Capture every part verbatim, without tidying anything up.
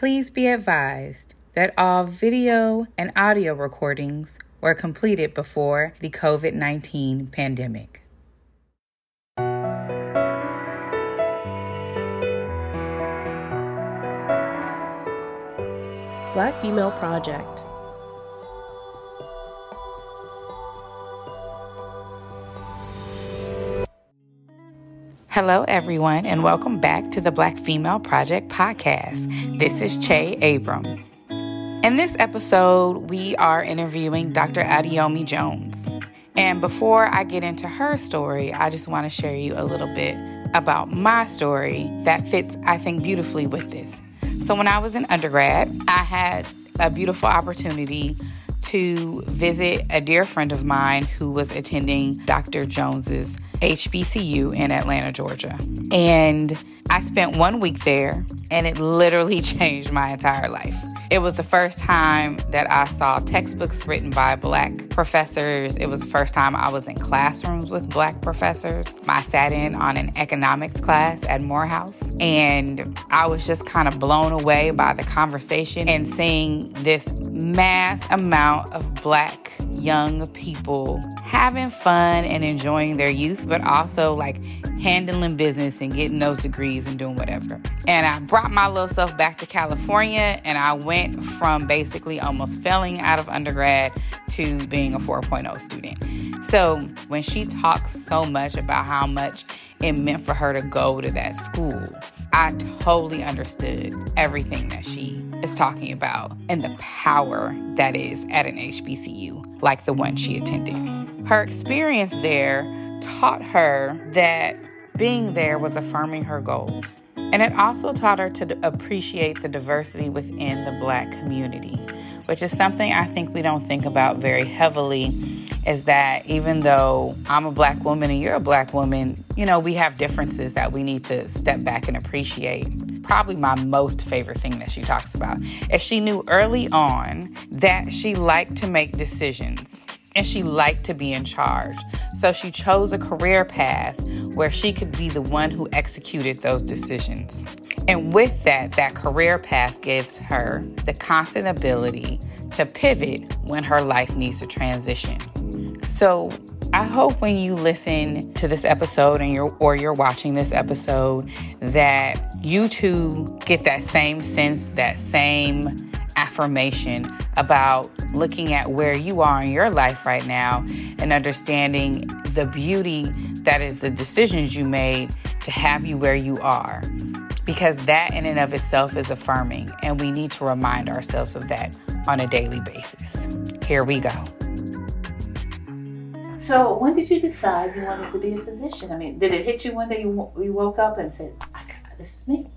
Please be advised that all video and audio recordings were completed before the COVID nineteen pandemic. Black Female Project. Hello, everyone, and welcome back to the Black Female Project podcast. This is Che Abram. In this episode, we are interviewing Doctor Abayomi Jones. And before I get into her story, I just want to share you a little bit about my story that fits, I think, beautifully with this. So when I was an undergrad, I had a beautiful opportunity to visit a dear friend of mine who was attending Doctor Jones's H B C U in Atlanta, Georgia. And I spent one week there, and it literally changed my entire life. It was the first time that I saw textbooks written by Black professors. It was the first time I was in classrooms with Black professors. I sat in on an economics class at Morehouse, and I was just kind of blown away by the conversation and seeing this mass amount of Black young people having fun and enjoying their youth, but also like handling business and getting those degrees and doing whatever. And I brought my little self back to California, and I went from basically almost failing out of undergrad to being a four point oh student. So when she talks so much about how much it meant for her to go to that school, I totally understood everything that she is talking about and the power that is at an H B C U like the one she attended. Her experience there taught her that being there was affirming her goals. And it also taught her to appreciate the diversity within the Black community, which is something I think we don't think about very heavily, is that even though I'm a Black woman and you're a Black woman, you know, we have differences that we need to step back and appreciate. Probably my most favorite thing that she talks about is she knew early on that she liked to make decisions and she liked to be in charge. So she chose a career path where she could be the one who executed those decisions. And with that, that career path gives her the constant ability to pivot when her life needs to transition. So I hope when you listen to this episode and you're, or you're watching this episode, that you too get that same sense, that same affirmation about looking at where you are in your life right now and understanding the beauty that is the decisions you made to have you where you are. Because that in and of itself is affirming, and we need to remind ourselves of that on a daily basis. Here we go. So when did you decide you wanted to be a physician? I mean, did it hit you one day you, you woke up and said, I got, this is me?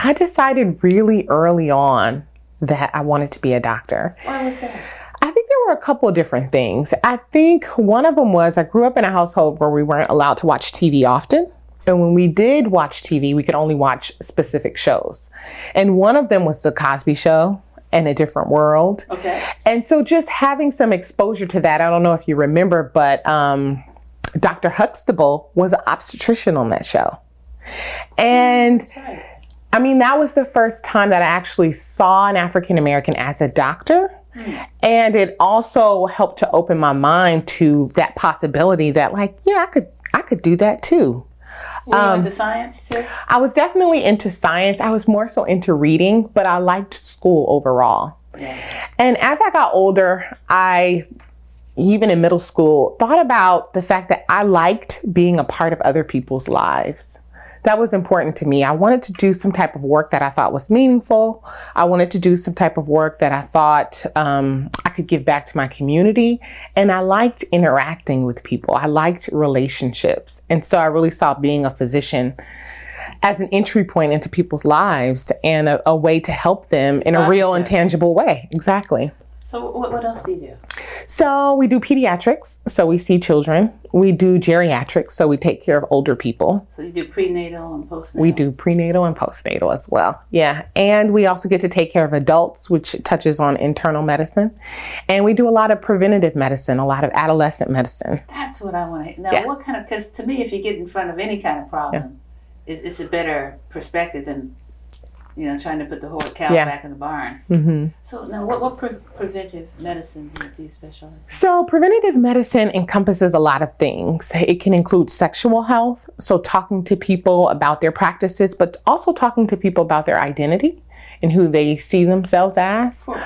I decided really early on that I wanted to be a doctor. Why was that? I think there were a couple of different things. I think one of them was I grew up in a household where we weren't allowed to watch T V often. And when we did watch T V, we could only watch specific shows. And one of them was The Cosby Show and A Different World. Okay. And so just having some exposure to that, I don't know if you remember, but um, Doctor Huxtable was an obstetrician on that show. And that's right. I mean, that was the first time that I actually saw an African American as a doctor. Mm. And it also helped to open my mind to that possibility that like, yeah, I could I could do that too. Were um, you into science too? I was definitely into science. I was more so into reading, but I liked school overall. Yeah. And as I got older, I, even in middle school, thought about the fact that I liked being a part of other people's lives. That was important to me. I wanted to do some type of work that I thought was meaningful. I wanted to do some type of work that I thought um, I could give back to my community. And I liked interacting with people. I liked relationships. And so I really saw being a physician as an entry point into people's lives and a, a way to help them in a real and tangible way. Exactly. So what, what else do you do? So we do pediatrics, so we see children. We do geriatrics, so we take care of older people. So you do prenatal and postnatal? We do prenatal and postnatal as well, yeah. And we also get to take care of adults, which touches on internal medicine. And we do a lot of preventative medicine, a lot of adolescent medicine. That's what I want to hear. Now, yeah. What kind of, because to me, if you get in front of any kind of problem, yeah. it, it's a better perspective than you know, trying to put the whole cow yeah. back in the barn. Mm-hmm. So now what, what pre- preventive medicine do you, do you specialize in? So preventative medicine encompasses a lot of things. It can include sexual health, so talking to people about their practices, but also talking to people about their identity and who they see themselves as. Cool.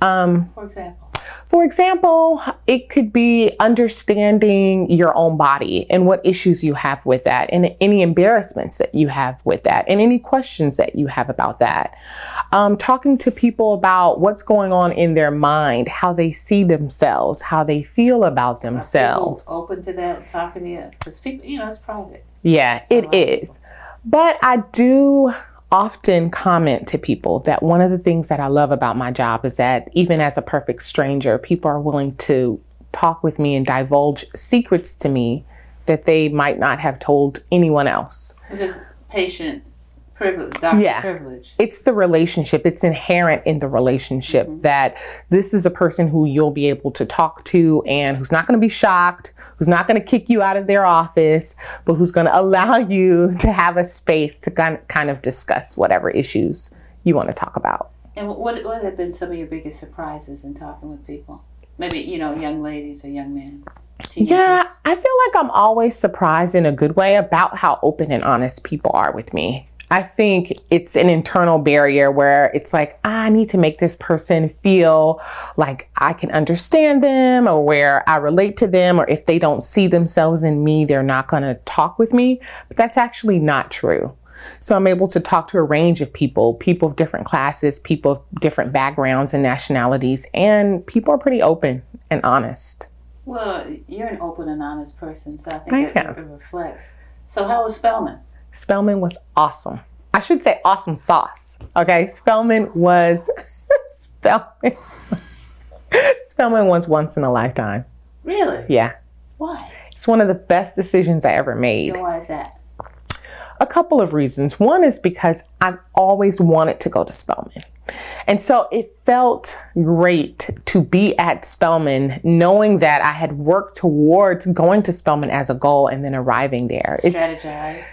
Um, For example? For example, it could be understanding your own body and what issues you have with that, and any embarrassments that you have with that, and any questions that you have about that. Um, talking to people about what's going on in their mind, how they see themselves, how they feel about themselves. Are people open to that, talking to you? Because people, you know, it's private. Yeah, it is. People. But I do often comment to people that one of the things that I love about my job is that even as a perfect stranger, people are willing to talk with me and divulge secrets to me that they might not have told anyone else. Because patient privilege, doctor yeah. privilege. It's the relationship. It's inherent in the relationship mm-hmm. that this is a person who you'll be able to talk to and who's not going to be shocked, who's not going to kick you out of their office, but who's going to allow you to have a space to kind of discuss whatever issues you want to talk about. And what, what have been some of your biggest surprises in talking with people? Maybe, you know, young ladies or young men? Teenagers. Yeah, I feel like I'm always surprised in a good way about how open and honest people are with me. I think it's an internal barrier where it's like, I need to make this person feel like I can understand them or where I relate to them, or if they don't see themselves in me, they're not going to talk with me. But that's actually not true. So I'm able to talk to a range of people, people of different classes, people of different backgrounds and nationalities, and people are pretty open and honest. Well, you're an open and honest person, so I think I that am. It reflects. So how was Spelman? Spelman was awesome. I should say awesome sauce. Okay, Spelman was Spelman was, Spelman was once in a lifetime. Really? Yeah. Why? It's one of the best decisions I ever made. And why is that? A couple of reasons. One is because I've always wanted to go to Spelman. And so it felt great to be at Spelman, knowing that I had worked towards going to Spelman as a goal and then arriving there. Strategize. It's,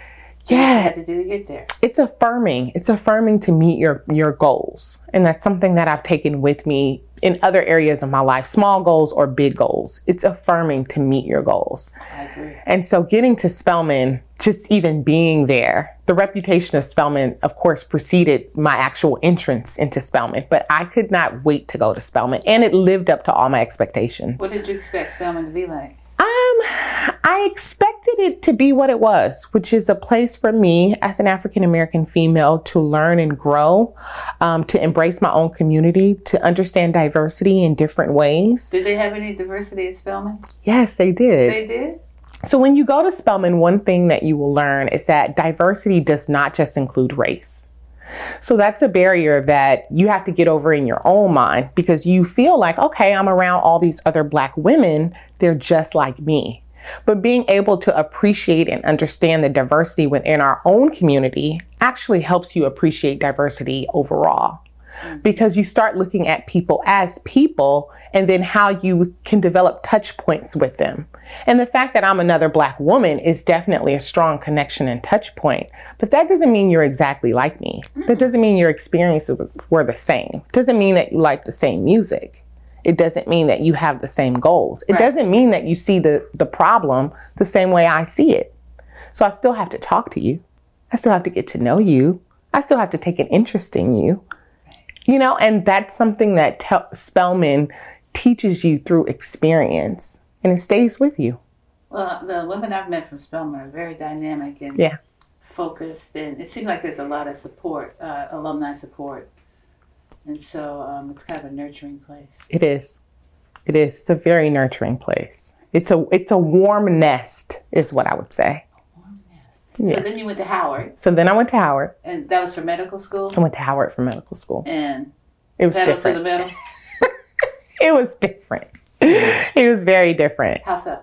So yeah, you had to do to get there. It's affirming. It's affirming to meet your, your goals. And that's something that I've taken with me in other areas of my life, small goals or big goals. It's affirming to meet your goals. I agree. And so getting to Spelman, just even being there, the reputation of Spelman, of course, preceded my actual entrance into Spelman, but I could not wait to go to Spelman, and it lived up to all my expectations. What did you expect Spelman to be like? Um, I expected it to be what it was, which is a place for me as an African-American female to learn and grow, um, to embrace my own community, to understand diversity in different ways. Did they have any diversity at Spelman? Yes, they did. They did? So when you go to Spelman, one thing that you will learn is that diversity does not just include race. So that's a barrier that you have to get over in your own mind, because you feel like, okay, I'm around all these other Black women. They're just like me. But being able to appreciate and understand the diversity within our own community actually helps you appreciate diversity overall, because you start looking at people as people and then how you can develop touch points with them. And the fact that I'm another Black woman is definitely a strong connection and touch point. But that doesn't mean you're exactly like me. That doesn't mean your experiences were the same. It doesn't mean that you like the same music. It doesn't mean that you have the same goals. It right. doesn't mean that you see the, the problem the same way I see it. So I still have to talk to you. I still have to get to know you. I still have to take an interest in you. You know, and that's something that te- Spelman teaches you through experience, and it stays with you. Well, the women I've met from Spelman are very dynamic and yeah. focused, and it seems like there's a lot of support, uh, alumni support, and so um, it's kind of a nurturing place. It is. It is. It's a very nurturing place. It's a it's a warm nest, is what I would say. A warm nest. Yeah. So then you went to Howard. So then I went to Howard. And that was for medical school? I went to Howard for medical school. And it was different. Pedal to the metal? It was different. It was very different. How so?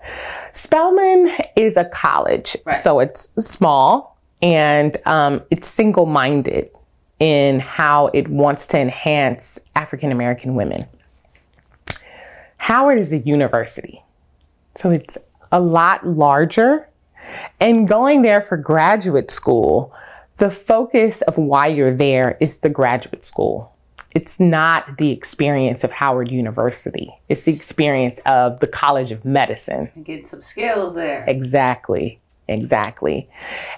Spelman is a college, right. So it's small, and um, it's single-minded in how it wants to enhance African-American women. Howard is a university, so it's a lot larger. And going there for graduate school, The focus of why you're there is the graduate school. It's not the experience of Howard University. It's the experience of the College of Medicine. You get some skills there. Exactly. Exactly.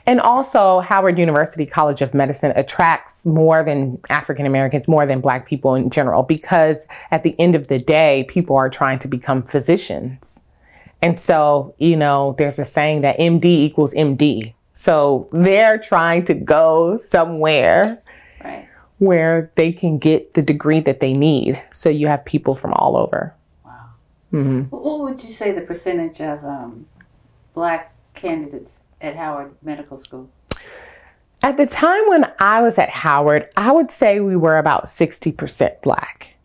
And also, Howard University College of Medicine attracts more than African Americans, more than Black people in general, because at the end of the day, people are trying to become physicians. And so, you know, there's a saying that M D equals M D. So they're trying to go somewhere right, where they can get the degree that they need. So you have people from all over. Wow. Mm-hmm. What would you say the percentage of um, Black candidates at Howard Medical School? At the time when I was at Howard, I would say we were about sixty percent Black.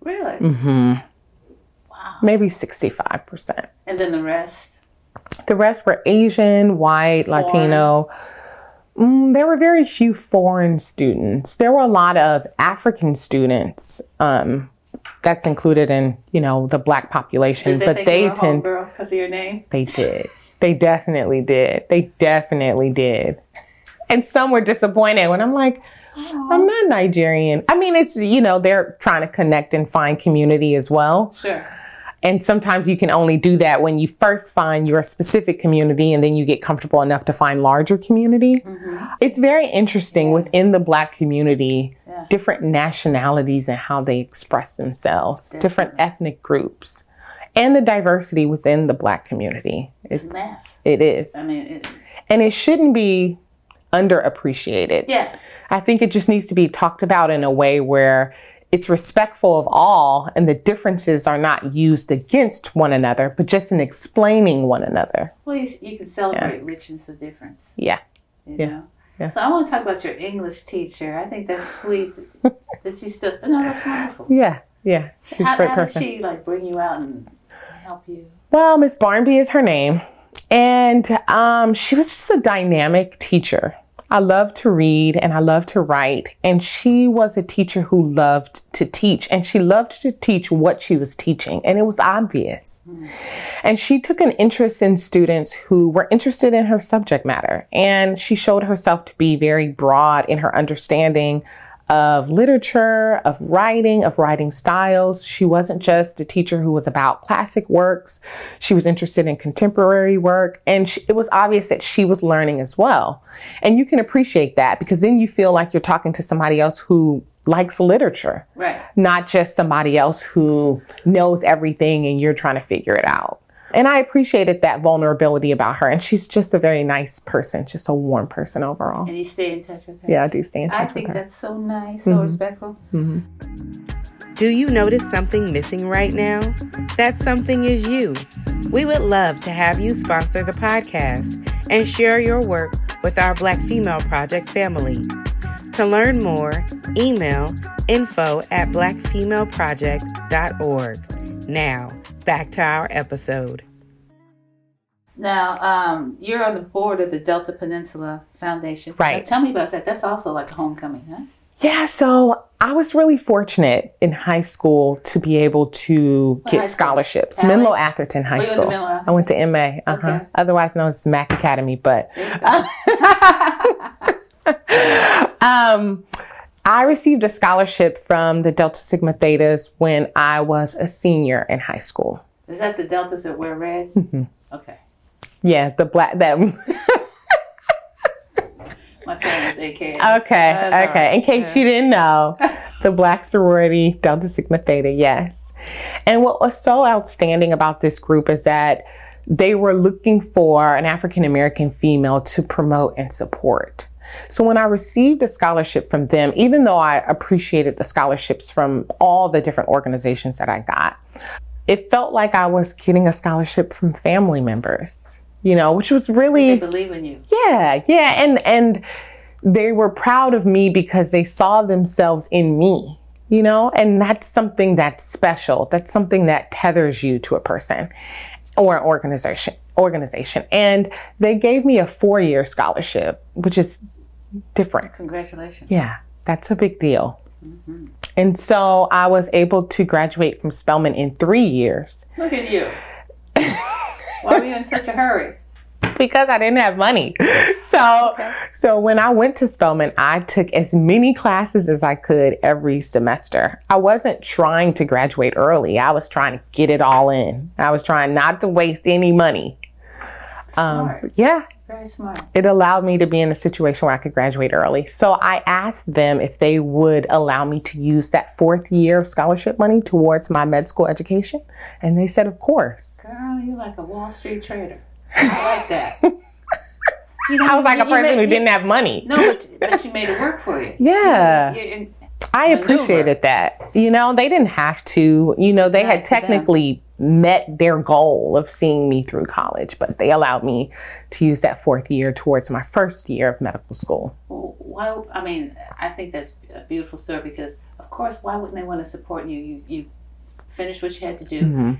Really? Mm-hmm. Wow. Maybe sixty-five percent. And then the rest? The rest were Asian, white, foreign. Latino. Mm, there were very few foreign students. There were a lot of African students. Um, that's included in, you know, the Black population. Did they but think they you were tend homegirl because of your name? They did. They definitely did. They definitely did. And some were disappointed when I'm like, aww. I'm not Nigerian. I mean, it's, you know, they're trying to connect and find community as well. Sure. And sometimes you can only do that when you first find your specific community and then you get comfortable enough to find larger community. Mm-hmm. It's very interesting yeah. within the Black community, yeah. different nationalities and how they express themselves, definitely. Different ethnic groups. And the diversity within the Black community. It's, it's a mess. It is. I mean, it is. And it shouldn't be underappreciated. Yeah. I think it just needs to be talked about in a way where it's respectful of all and the differences are not used against one another, but just in explaining one another. Well, you, you can celebrate yeah. richness of difference. Yeah. You yeah. know? Yeah. So I want to talk about your English teacher. I think that's sweet that you still, no, that's wonderful. Yeah. Yeah. She's how, a great how person. How did she like bring you out and help you? Well, Miss Barnby is her name. And um, she was just a dynamic teacher. I loved to read and I loved to write. And she was a teacher who loved to teach. And she loved to teach what she was teaching. And it was obvious. Mm. And she took an interest in students who were interested in her subject matter. And she showed herself to be very broad in her understanding of literature, of writing, of writing styles. She wasn't just a teacher who was about classic works. She was interested in contemporary work. And she, it was obvious that she was learning as well. And you can appreciate that because then you feel like you're talking to somebody else who likes literature, right? Not just somebody else who knows everything and you're trying to figure it out. And I appreciated that vulnerability about her. And she's just a very nice person, just a warm person overall. And you stay in touch with her? Yeah, I do stay in touch with her. I think that's so nice, so mm-hmm. respectful. Mm-hmm. Do you notice something missing right now? That something is you. We would love to have you sponsor the podcast and share your work with our Black Female Project family. To learn more, email info at black female project dot org. Now, back to our episode. Now, um, you're on the board of the Delta Peninsula Foundation. Right. Now, tell me about that. That's also like a homecoming, huh? Yeah, so I was really fortunate in high school to be able to what get scholarships. Alec? Menlo Atherton High oh, School. Menlo Atherton? I went to M A. Uh-huh. Okay. Otherwise known as Mac Academy, but um I received a scholarship from the Delta Sigma Thetas when I was a senior in high school. Is that the Deltas that wear red? Mm-hmm. Okay. Yeah, the black them. My family's A K A. Okay, so okay. In case yeah. you didn't know, the Black sorority Delta Sigma Theta, yes. And what was so outstanding about this group is that they were looking for an African American female to promote and support. So when I received a scholarship from them, even though I appreciated the scholarships from all the different organizations that I got, it felt like I was getting a scholarship from family members, you know, which was really... They believe in you. Yeah, yeah. And, and they were proud of me because they saw themselves in me, you know, and that's something that's special. That's something that tethers you to a person or an organization. organization. And they gave me a four-year scholarship, which is different. Congratulations. Yeah, that's a big deal. Mm-hmm. And so I was able to graduate from Spelman in three years. Look at you. Why were you in such a hurry? because I didn't have money. So, okay. so when I went to Spelman, I took as many classes as I could every semester. I wasn't trying to graduate early. I was trying to get it all in. I was trying not to waste any money. Smart. Um, yeah. Very smart. It allowed me to be in a situation where I could graduate early. So I asked them if they would allow me to use that fourth year of scholarship money towards my med school education. And they said, of course. Girl, you're like a Wall Street trader. I like that. You know, I was like you, a person made, who you, didn't have money. No, but, but you made it work for you. Yeah. You, you, you, I appreciated that. You know, they didn't have to. You know, it's they had technically met their goal of seeing me through college, but they allowed me to use that fourth year towards my first year of medical school. Well, I mean, I think that's a beautiful story because, of course, why wouldn't they want to support you? You, you finished what you had to do, mm-hmm.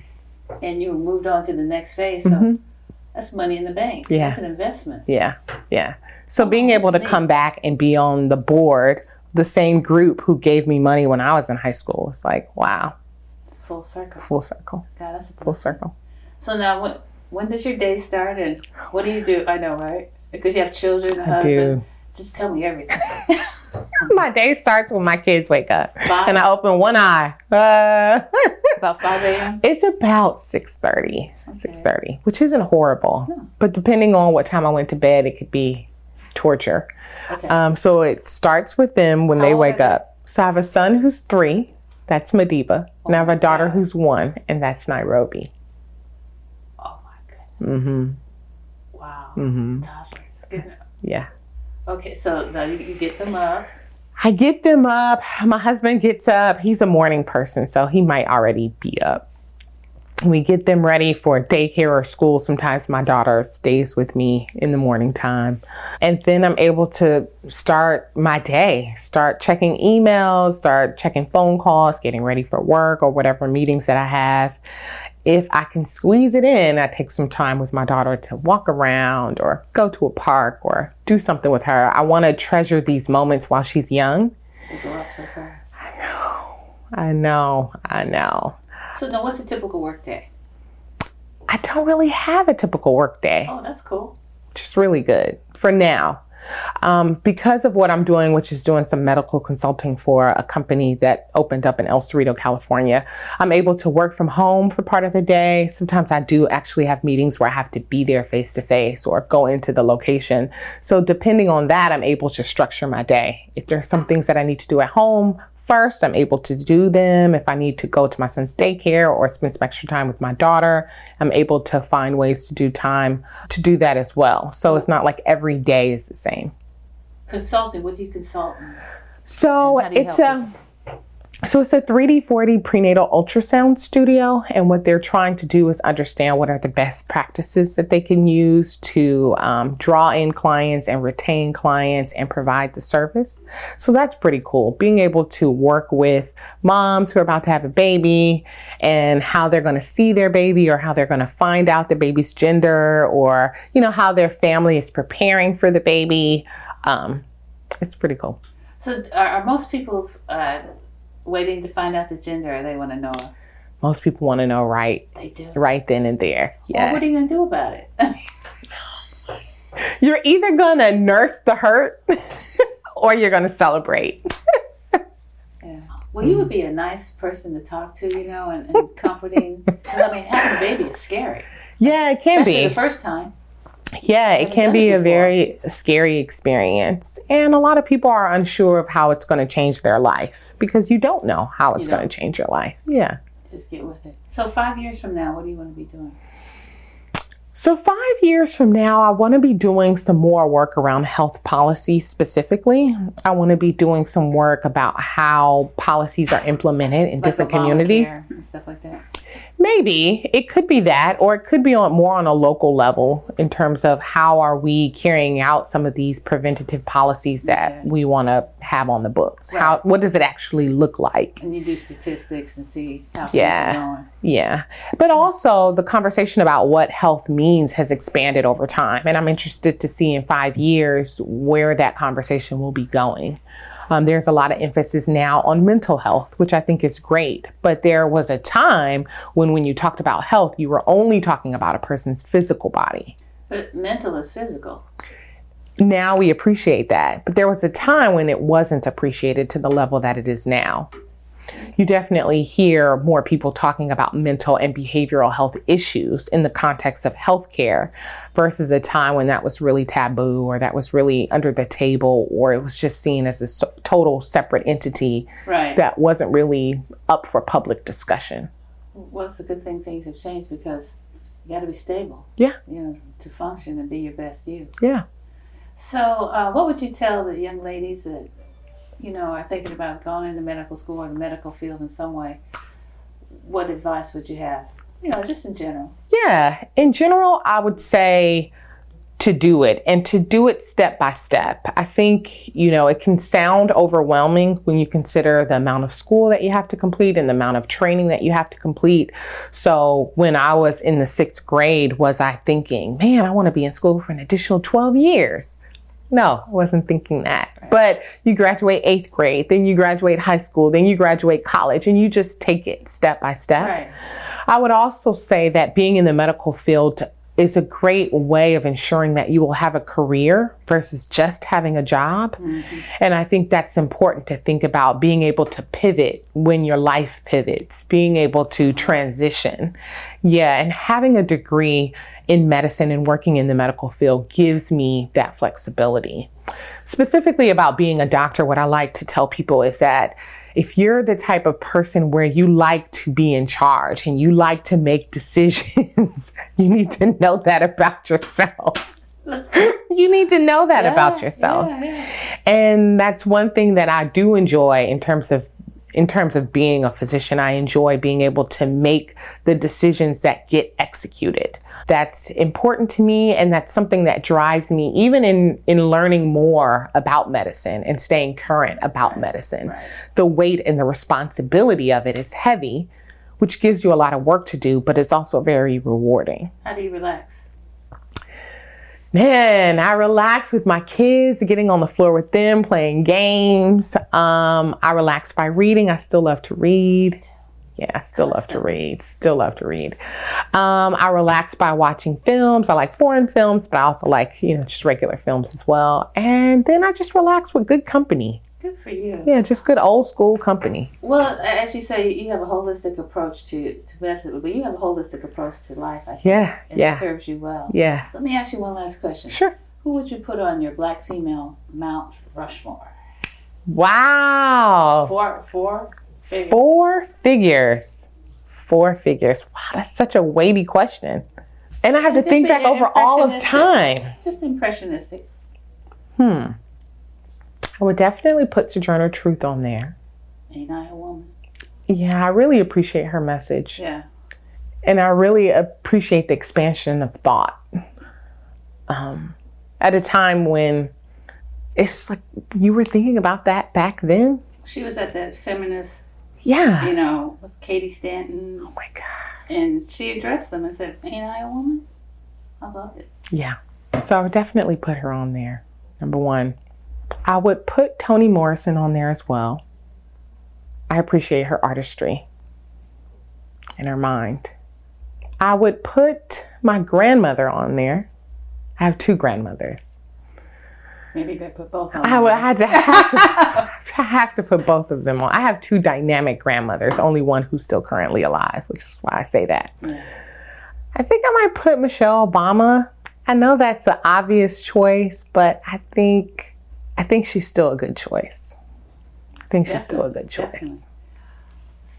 and you moved on to the next phase. So mm-hmm. that's money in the bank. Yeah. That's an investment. Yeah, yeah. So being able to come back and be on the board, the same group who gave me money when I was in high school, it's like, wow. Full circle. Full circle. God, that's a full circle. So now, when, when does your day start and what do you do? I know, right? Because you have children, a husband. I do. Just tell me everything. My day starts when my kids wake up. Five? And I open one eye. Uh, about five a.m.? It's about six thirty, okay. six thirty, which isn't horrible. No. But depending on what time I went to bed, it could be torture. Okay. Um, so it starts with them when How they wake up. So I have a son who's three. That's Madiba. Oh, and I have a daughter God. who's one, and that's Nairobi. Oh, my goodness. Mm-hmm. Wow. Mm-hmm. Toddlers. Yeah. Okay, so now you, you get them up. I get them up. My husband gets up. He's a morning person, so he might already be up. We get them ready for daycare or school. Sometimes my daughter stays with me in the morning time. And then I'm able to start my day, start checking emails, start checking phone calls, getting ready for work or whatever meetings that I have. If I can squeeze it in, I take some time with my daughter to walk around or go to a park or do something with her. I want to treasure these moments while she's young. They grow up so fast. I know, I know, I know. So now what's a typical work day? I don't really have a typical work day. Oh, that's cool. Which is really good for now. Um, because of what I'm doing, which is doing some medical consulting for a company that opened up in El Cerrito, California, I'm able to work from home for part of the day. Sometimes I do actually have meetings where I have to be there face to face or go into the location. So depending on that, I'm able to structure my day. If there's some things that I need to do at home, first, I'm able to do them. If I need to go to my son's daycare or spend some extra time with my daughter, I'm able to find ways to do time to do that as well. So it's not like every day is the same. Consulting, what do you consult? So it's a so it's a three D, four D prenatal ultrasound studio. And what they're trying to do is understand what are the best practices that they can use to um, draw in clients and retain clients and provide the service. So that's pretty cool. Being able to work with moms who are about to have a baby and how they're going to see their baby or how they're going to find out the baby's gender or, you know, how their family is preparing for the baby. Um, it's pretty cool. So are, are most people... Uh, waiting to find out the gender, or they want to know? Most people want to know right. They do. Right then and there. Yes. Well, what are you going to do about it? You're either going to nurse the hurt or you're going to celebrate. Yeah. Well, you would be a nice person to talk to, you know, and, and comforting. Because, I mean, having a baby is scary. Yeah, it can Especially be. Especially the first time. Yeah, it can be a very scary experience. And a lot of people are unsure of how it's going to change their life because you don't know how it's going to change your life. Yeah. Just get with it. So five years from now, what do you want to be doing? So five years from now, I want to be doing some more work around health policy specifically. I want to be doing some work about how policies are implemented in like different communities. And stuff like that. Maybe it could be that, or it could be on more on a local level in terms of how are we carrying out some of these preventative policies that okay. we want to have on the books. Right. How what does it actually look like? And you do statistics and see how yeah. things are going. Yeah, but also the conversation about what health means has expanded over time, and I'm interested to see in five years where that conversation will be going. Um, there's a lot of emphasis now on mental health, which I think is great. But there was a time when when you talked about health, you were only talking about a person's physical body. But mental is physical. Now we appreciate that. But there was a time when it wasn't appreciated to the level that it is now. You definitely hear more people talking about mental and behavioral health issues in the context of healthcare versus a time when that was really taboo, or that was really under the table, or it was just seen as a total separate entity, right, that wasn't really up for public discussion. Well, it's a good thing things have changed, because you got to be stable. Yeah. You know, to function and be your best you. Yeah. So uh, what would you tell the young ladies that, you know, are thinking about going into medical school or the medical field in some way? What advice would you have? You know, just in general. Yeah. In general, I would say to do it, and to do it step by step. I think, you know, it can sound overwhelming when you consider the amount of school that you have to complete and the amount of training that you have to complete. So when I was in the sixth grade, was I thinking, man, I want to be in school for an additional twelve years? No, I wasn't thinking that. Right. But you graduate eighth grade, then you graduate high school, then you graduate college, and you just take it step by step. Right. I would also say that being in the medical field is a great way of ensuring that you will have a career versus just having a job. Mm-hmm. And I think that's important to think about, being able to pivot when your life pivots, being able to transition. Yeah, and having a degree in medicine and working in the medical field gives me that flexibility. Specifically about being a doctor, what I like to tell people is that if you're the type of person where you like to be in charge and you like to make decisions, you need to know that about yourself. You need to know that yeah, about yourself. Yeah, yeah. And that's one thing that I do enjoy in terms of In terms of being a physician. I enjoy being able to make the decisions that get executed. That's important to me, and that's something that drives me, even in, in learning more about medicine and staying current about right. medicine. Right. The weight and the responsibility of it is heavy, which gives you a lot of work to do, but it's also very rewarding. How do you relax? Man, I relax with my kids, getting on the floor with them, playing games. Um, I relax by reading. I still love to read. Yeah, I still love to read. Still love to read. Um, I relax by watching films. I like foreign films, but I also like, you know, just regular films as well. And then I just relax with good company. Good for you. Yeah, just good old school company. Well, as you say, you have a holistic approach to, to medicine, but you have a holistic approach to life, I think. Yeah, and yeah. It serves you well. Yeah. Let me ask you one last question. Sure. Who would you put on your Black female Mount Rushmore? Wow. Four, four figures. Four figures. Four figures. Wow, that's such a weighty question. And I have and to think back over all of time. Just impressionistic. Hmm. I would definitely put Sojourner Truth on there. Ain't I a woman? Yeah, I really appreciate her message. Yeah. And I really appreciate the expansion of thought. Um, at a time when it's just like, you were thinking about that back then. She was at that feminist. Yeah. You know, was Cady Stanton. Oh my gosh. And she addressed them and said, ain't I a woman? I loved it. Yeah. So I would definitely put her on there, number one. I would put Toni Morrison on there as well. I appreciate her artistry and her mind. I would put my grandmother on there. I have two grandmothers. Maybe you could put both on there. I would have to, have, to, I have to put both of them on. I have two dynamic grandmothers, only one who's still currently alive, which is why I say that. Yeah. I think I might put Michelle Obama. I know that's an obvious choice, but I think... I think she's still a good choice. I think definitely, she's still a good choice. Definitely.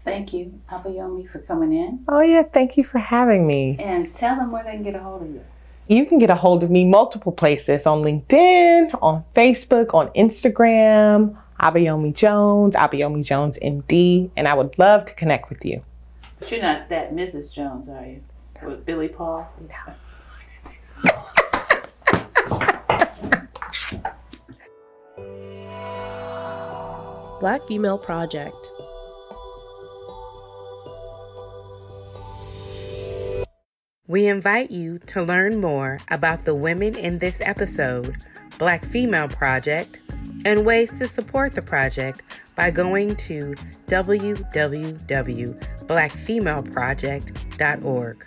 Thank you, Abayomi, for coming in. Oh, yeah. Thank you for having me. And tell them where they can get a hold of you. You can get a hold of me multiple places, on LinkedIn, on Facebook, on Instagram, Abayomi Jones, Abayomi Jones, M D. And I would love to connect with you. But you're not that Missus Jones, are you? With Billy Paul? No. Black Female Project. We invite you to learn more about the women in this episode, Black Female Project, and ways to support the project by going to w w w dot black female project dot org.